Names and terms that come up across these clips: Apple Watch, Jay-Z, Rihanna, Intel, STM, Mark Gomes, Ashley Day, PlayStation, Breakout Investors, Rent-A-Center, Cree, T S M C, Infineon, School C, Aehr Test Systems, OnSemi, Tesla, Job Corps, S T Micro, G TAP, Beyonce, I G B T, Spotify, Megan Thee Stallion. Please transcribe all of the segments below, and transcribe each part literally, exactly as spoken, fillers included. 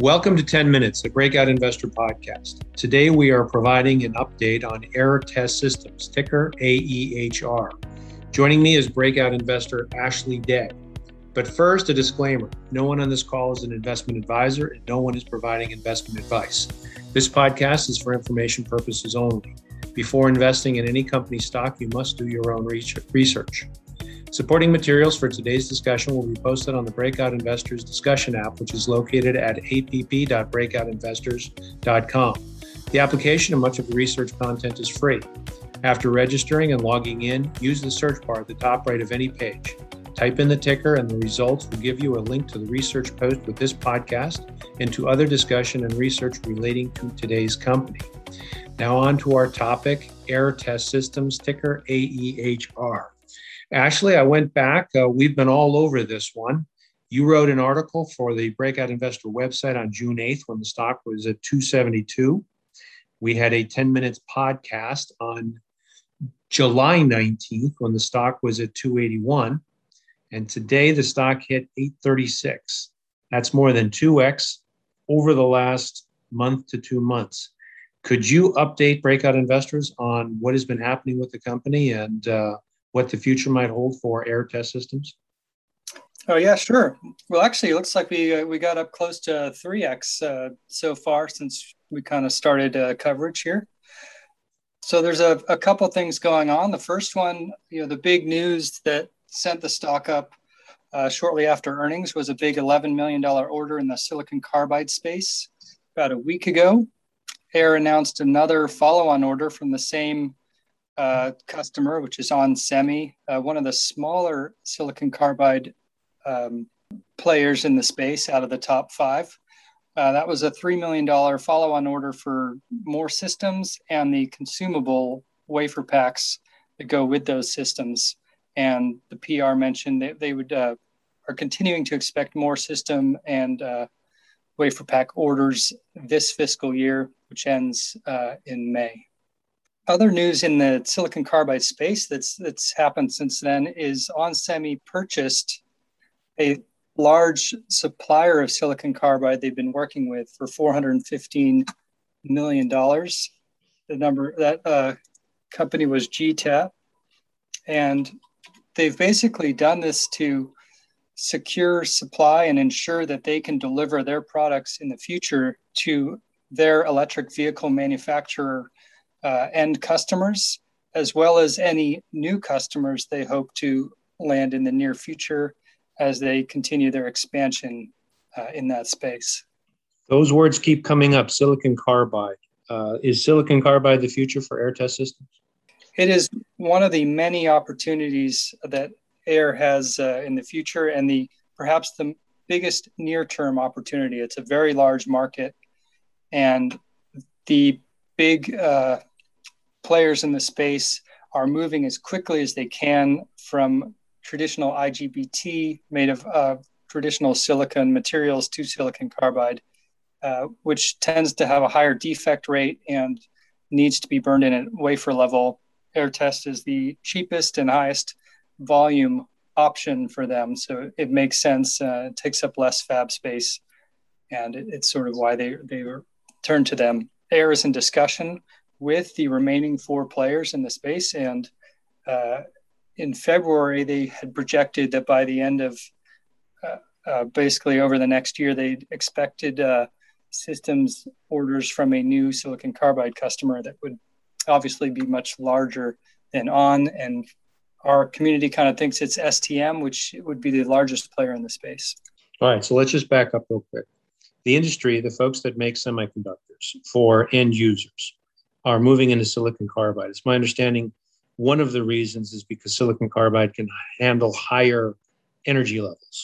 Welcome to ten minutes, the Breakout Investor Podcast. Today we are providing an update on Aehr Test Systems, ticker A E H R. Joining me is Breakout Investor Ashley Day. But first, a disclaimer. No one on this call is an investment advisor and no one is providing investment advice. This podcast is for information purposes only. Before investing in any company stock, you must do your own research. Supporting materials for today's discussion will be posted on the Breakout Investors discussion app, which is located at app dot breakout investors dot com. The application and much of the research content is free. After registering and logging in, use the search bar at the top right of any page. Type in the ticker and the results will give you a link to the research post with this podcast and to other discussion and research relating to today's company. Now on to our topic, Aehr Test Systems, ticker A E H R. Ashley, I went back. Uh, we've been all over this one. You wrote an article for the Breakout Investor website on June eighth when the stock was at two seventy-two. We had a ten minutes podcast on July nineteenth when the stock was at two eighty-one. And today the stock hit eight thirty-six. That's more than two X over the last month to two months. Could you update Breakout Investors on what has been happening with the company and uh, what the future might hold for Aehr Test Systems? Oh, yeah, sure. Well, actually, it looks like we uh, we got up close to three X uh, so far since we kind of started uh, coverage here. So there's a, a couple things going on. The first one, you know, the big news that sent the stock up uh, shortly after earnings was a big eleven million dollars order in the silicon carbide space. About a week ago, Aehr announced another follow-on order from the same Uh, customer, which is OnSemi, uh, one of the smaller silicon carbide um, players in the space out of the top five. Uh, that was a three million dollars follow-on order for more systems and the consumable wafer packs that go with those systems. And the P R mentioned that they would uh, are continuing to expect more system and uh, wafer pack orders this fiscal year, which ends uh, in May. Other news in the silicon carbide space that's that's happened since then is OnSemi purchased a large supplier of silicon carbide they've been working with for four hundred fifteen million dollars. The number that uh, company was G TAP, and they've basically done this to secure supply and ensure that they can deliver their products in the future to their electric vehicle manufacturer Uh, end customers, as well as any new customers they hope to land in the near future as they continue their expansion uh, in that space. Those words keep coming up, silicon carbide. Uh, is silicon carbide the future for Aehr Test Systems? It is one of the many opportunities that Aehr has uh, in the future, and the perhaps the biggest near-term opportunity. It's a very large market, and the big uh, players in the space are moving as quickly as they can from traditional I G B T made of uh, traditional silicon materials to silicon carbide, uh, which tends to have a higher defect rate and needs to be burned in at wafer level. Aehr Test is the cheapest and highest volume option for them. So it makes sense, uh, it takes up less fab space, and it, it's sort of why they, they were turned to them. Aehr is in discussion with the remaining four players in the space, and uh, in February they had projected that by the end of uh, uh, basically over the next year they expected uh, systems orders from a new silicon carbide customer that would obviously be much larger than ON, and our community kind of thinks it's S T M, which would be the largest player in the space. All right, so let's just back up real quick. The industry, the folks that make semiconductors for end users, are moving into silicon carbide. It's my understanding one of the reasons is because silicon carbide can handle higher energy levels.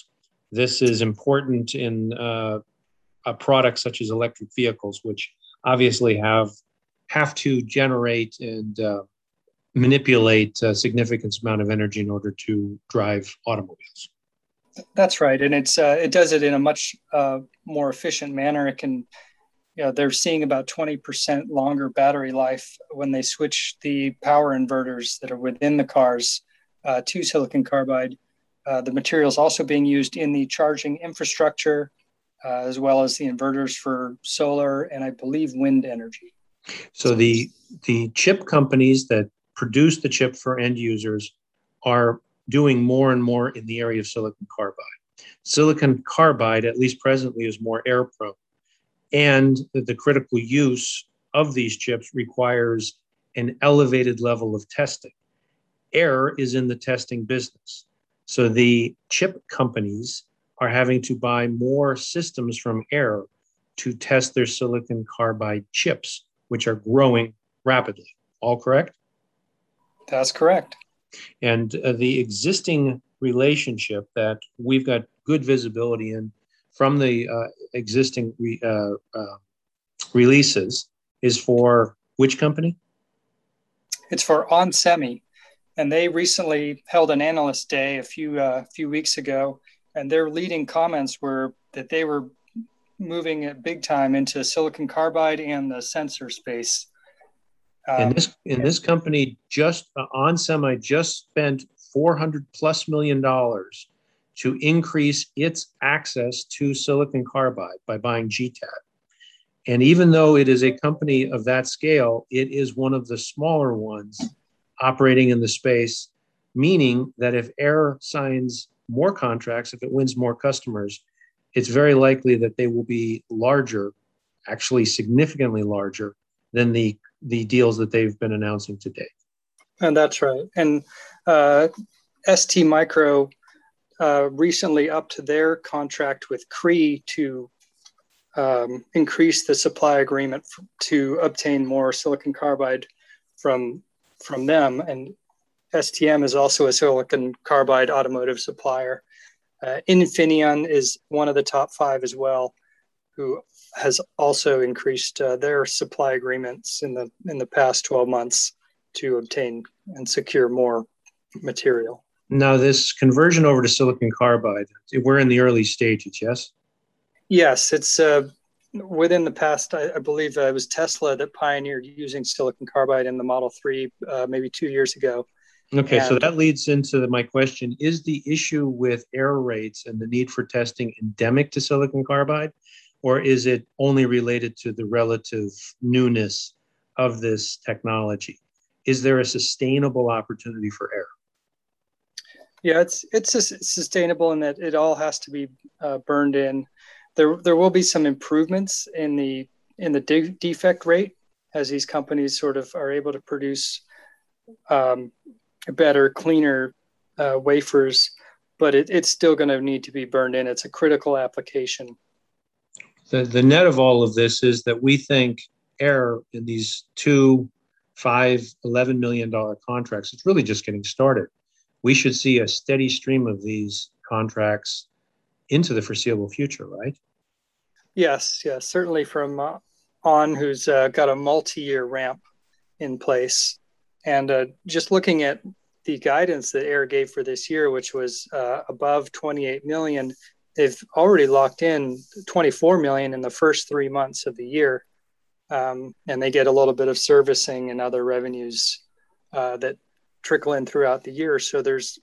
This is important in uh, a product such as electric vehicles, which obviously have have to generate and uh, manipulate a significant amount of energy in order to drive automobiles. That's right, and it's uh, it does it in a much uh, more efficient manner. It can, you know, they're seeing about twenty percent longer battery life when they switch the power inverters that are within the cars uh, to silicon carbide. Uh, the material is also being used in the charging infrastructure uh, as well as the inverters for solar and I believe wind energy. So the the chip companies that produce the chip for end users are doing more and more in the area of silicon carbide. Silicon carbide, at least presently, is more air prone, and the critical use of these chips requires an elevated level of testing. Aehr is in the testing business. So the chip companies are having to buy more systems from Aehr to test their silicon carbide chips, which are growing rapidly. All correct? That's correct. And uh, the existing relationship that we've got good visibility in from the uh, existing re- uh, uh, releases is for which company? It's for OnSemi. And they recently held an analyst day a few uh, few weeks ago, and their leading comments were that they were moving at big time into silicon carbide and the sensor space. Um, and this and this company just uh, OnSemi just spent four hundred plus million dollars to increase its access to silicon carbide by buying G TAP. And even though it is a company of that scale, it is one of the smaller ones operating in the space, meaning that if Aehr signs more contracts, if it wins more customers, it's very likely that they will be larger, actually significantly larger than the, the deals that they've been announcing to date. And that's right. And uh, S T Micro uh, recently upped their contract with Cree to um, increase the supply agreement f- to obtain more silicon carbide from from them, and S T M is also a silicon carbide automotive supplier. Uh, Infineon is one of the top five as well, who has also increased uh, their supply agreements in the in the past twelve months to obtain and secure more material. Now, this conversion over to silicon carbide, we're in the early stages, yes? Yes, it's uh, within the past, I, I believe uh, it was Tesla that pioneered using silicon carbide in the Model three uh, maybe two years ago. Okay, and so that leads into the, my question. Is the issue with error rates and the need for testing endemic to silicon carbide, or is it only related to the relative newness of this technology? Is there a sustainable opportunity for Aehr? Yeah, it's it's sustainable in that it all has to be uh, burned in. There there will be some improvements in the in the de- defect rate as these companies sort of are able to produce um, better, cleaner uh, wafers, but it, it's still going to need to be burned in. It's a critical application. The the net of all of this is that we think Aehr in these two five eleven million dollars contracts, it's really just getting started. We should see a steady stream of these contracts into the foreseeable future, right? Yes, yes, certainly from uh, on who's uh, got a multi-year ramp in place. And uh, just looking at the guidance that Aehr gave for this year, which was uh, above twenty-eight million, they've already locked in twenty-four million in the first three months of the year. Um, and they get a little bit of servicing and other revenues uh, that trickle in throughout the year. So there's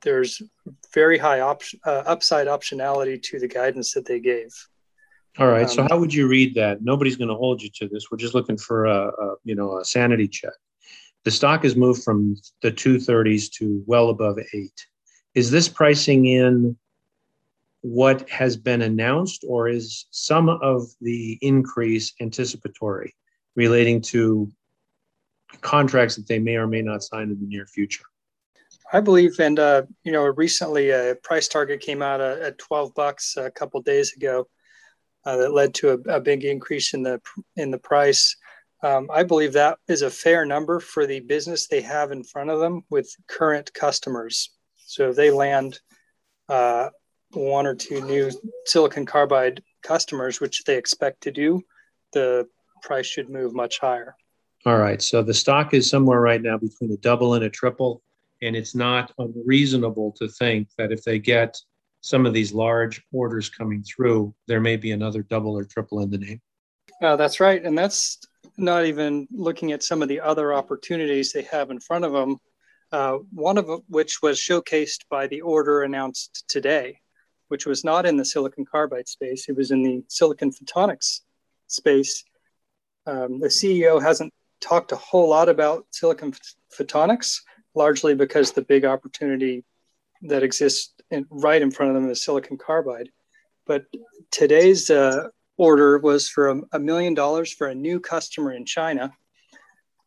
there's very high op- uh, upside optionality to the guidance that they gave. All right. Um, so how would you read that? Nobody's going to hold you to this. We're just looking for a, a you know a sanity check. The stock has moved from the two thirties to well above eight. Is this pricing in what has been announced, or is some of the increase anticipatory relating to contracts that they may or may not sign in the near future? I believe, and uh, you know, recently a price target came out uh, at twelve bucks a couple days ago uh, that led to a, a big increase in the in the price. Um, I believe that is a fair number for the business they have in front of them with current customers. So if they land Uh, one or two new silicon carbide customers, which they expect to do, the price should move much higher. All right. So the stock is somewhere right now between a double and a triple, and it's not unreasonable to think that if they get some of these large orders coming through, there may be another double or triple in the name. Uh, that's right. And that's not even looking at some of the other opportunities they have in front of them, uh, one of which was showcased by the order announced today. which was not in the silicon carbide space. It was in the silicon photonics space. Um, the C E O hasn't talked a whole lot about silicon photonics, largely because the big opportunity that exists in, right in front of them is silicon carbide. But today's uh, order was for a, a million dollars for a new customer in China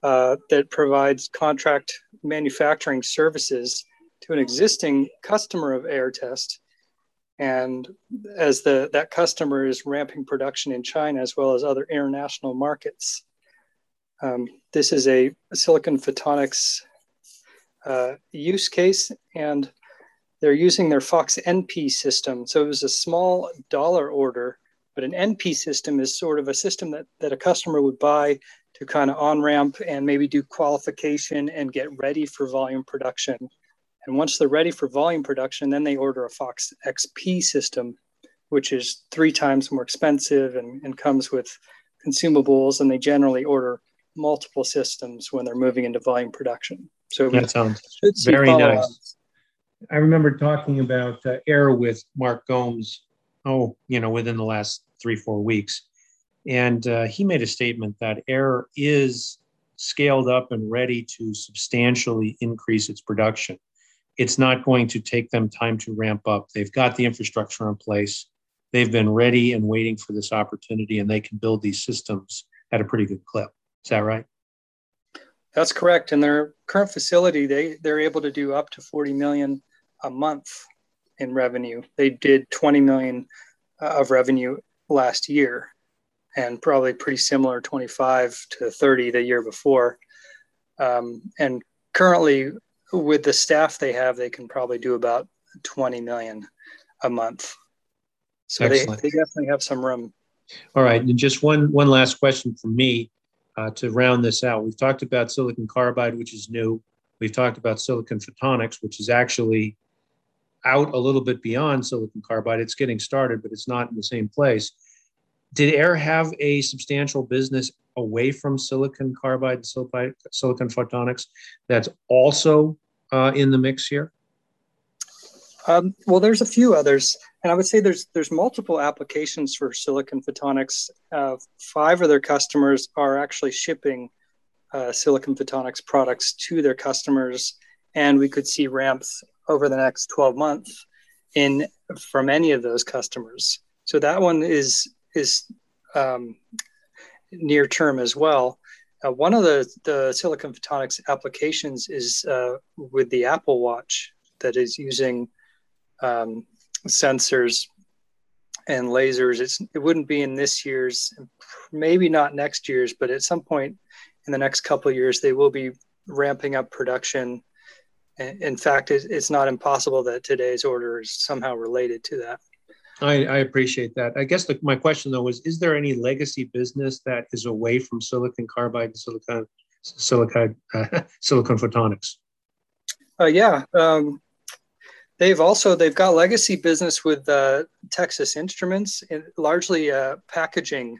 uh, that provides contract manufacturing services to an existing customer of Aehr Test. And as the, that customer is ramping production in China as well as other international markets, um, this is a silicon photonics uh, use case, and they're using their Fox N P system. So it was a small dollar order, but an N P system is sort of a system that, that a customer would buy to kind of on-ramp and maybe do qualification and get ready for volume production. And once they're ready for volume production, then they order a Fox X P system, which is three times more expensive and, and comes with consumables. And they generally order multiple systems when they're moving into volume production. So that sounds very nice. I remember talking about uh, Aehr with Mark Gomes, oh, you know, within the last three, four weeks. And uh, he made a statement that Aehr is scaled up and ready to substantially increase its production. It's not going to take them time to ramp up. They've got the infrastructure in place. They've been ready and waiting for this opportunity, and they can build these systems at a pretty good clip. Is that right? That's correct. In their current facility, they, they're able to do up to forty million a month in revenue. They did twenty million of revenue last year, and probably pretty similar, twenty-five to thirty the year before. Um, and currently, with the staff they have, they can probably do about twenty million a month. So they, they definitely have some room. All right. And just one, one last question from me uh, to round this out. We've talked about silicon carbide, which is new. We've talked about silicon photonics, which is actually out a little bit beyond silicon carbide. It's getting started, but it's not in the same place. Did Aehr have a substantial business away from silicon carbide and silicon photonics that's also uh, in the mix here? Um, well, there's a few others. And I would say there's there's multiple applications for silicon photonics. Uh, five of their customers are actually shipping uh, silicon photonics products to their customers. And we could see ramps over the next twelve months in from any of those customers. So that one is is um, near term as well. Uh, one of the, the silicon photonics applications is uh, with the Apple Watch that is using um, sensors and lasers. It's, it wouldn't be in this year's, maybe not next year's, but at some point in the next couple of years, they will be ramping up production. In fact, it's not impossible that today's order is somehow related to that. I, I appreciate that. I guess the, my question, though, was, is there any legacy business that is away from silicon carbide and silicon, silicon, uh, silicon photonics? Uh, yeah. Um, they've also, they've got legacy business with uh, Texas Instruments, and largely uh, packaging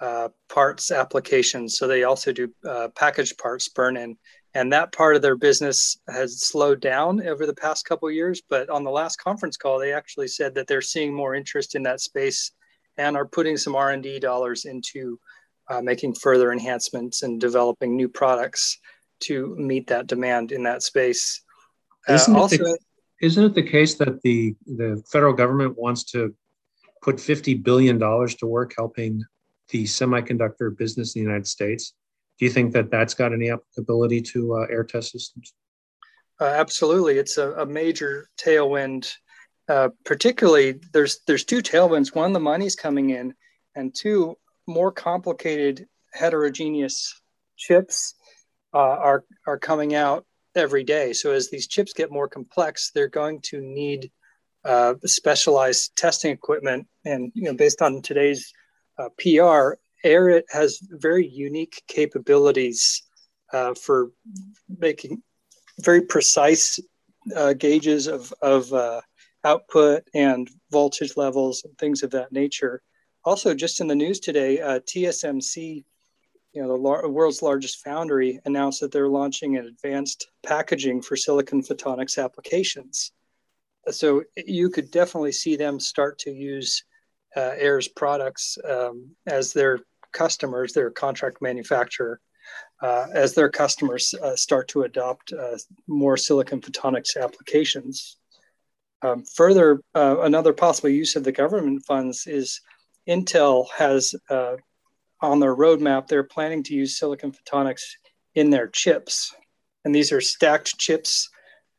uh, parts applications. So they also do uh, packaged parts burn-in. And that part of their business has slowed down over the past couple of years. But on the last conference call, they actually said that they're seeing more interest in that space and are putting some R and D dollars into uh, making further enhancements and developing new products to meet that demand in that space. Uh, isn't, it also, the, isn't it the case that the, the federal government wants to put fifty billion dollars to work helping the semiconductor business in the United States? Do you think that that's got any applicability to uh, Aehr Test Systems? Uh, absolutely. It's a, a major tailwind. Uh, particularly, there's there's two tailwinds. One, the money's coming in, and two, more complicated heterogeneous chips uh, are, are coming out every day. So as these chips get more complex, they're going to need uh, specialized testing equipment. And you know, based on today's uh, P R, Aehr has very unique capabilities uh, for making very precise uh, gauges of, of uh, output and voltage levels and things of that nature. Also, just in the news today, uh, T S M C, you know, the lar- world's largest foundry, announced that they're launching an advanced packaging for silicon photonics applications. So you could definitely see them start to use uh, Aehr's products um, as their customers, their contract manufacturer, uh, as their customers uh, start to adopt uh, more silicon photonics applications. Um, further, uh, another possible use of the government funds is Intel has uh, on their roadmap, they're planning to use silicon photonics in their chips. And these are stacked chips.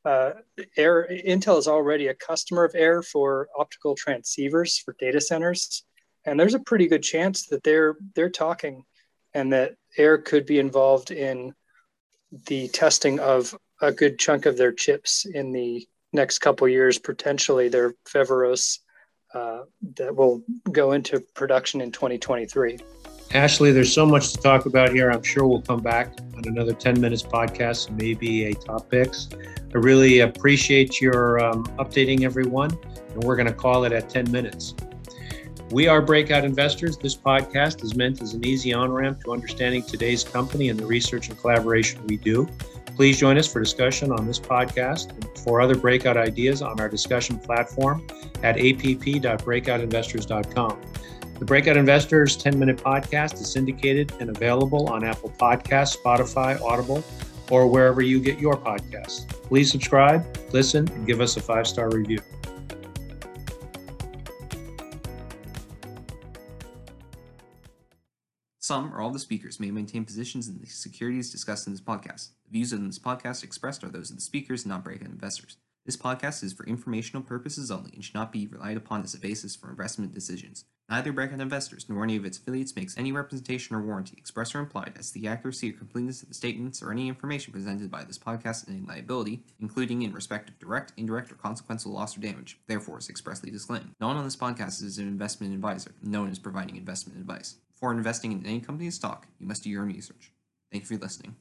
Uh, Aehr, Intel is already a customer of Aehr for optical transceivers for data centers. And there's a pretty good chance that they're they're talking and that Aehr could be involved in the testing of a good chunk of their chips in the next couple of years, potentially their Feveros uh, that will go into production in twenty twenty-three. Ashley, there's so much to talk about here. I'm sure we'll come back on another ten minutes podcast, maybe a top picks. I really appreciate your um, updating everyone, and we're going to call it at ten minutes. We are Breakout Investors. This podcast is meant as an easy on-ramp to understanding today's company and the research and collaboration we do. Please join us for discussion on this podcast and for other breakout ideas on our discussion platform at app dot breakout investors dot com. The Breakout Investors ten-minute podcast is syndicated and available on Apple Podcasts, Spotify, Audible, or wherever you get your podcasts. Please subscribe, listen, and give us a five-star review. Some or all the speakers may maintain positions in the securities discussed in this podcast. The views in this podcast expressed are those of the speakers, not Breakout Investors. This podcast is for informational purposes only and should not be relied upon as a basis for investment decisions. Neither Breakout Investors nor any of its affiliates makes any representation or warranty, express or implied, as to the accuracy or completeness of the statements or any information presented by this podcast and any liability, including in respect of direct, indirect, or consequential loss or damage, therefore is expressly disclaimed. No one on this podcast is an investment advisor. No one is providing investment advice. Before investing in any company's stock, you must do your own research. Thank you for listening.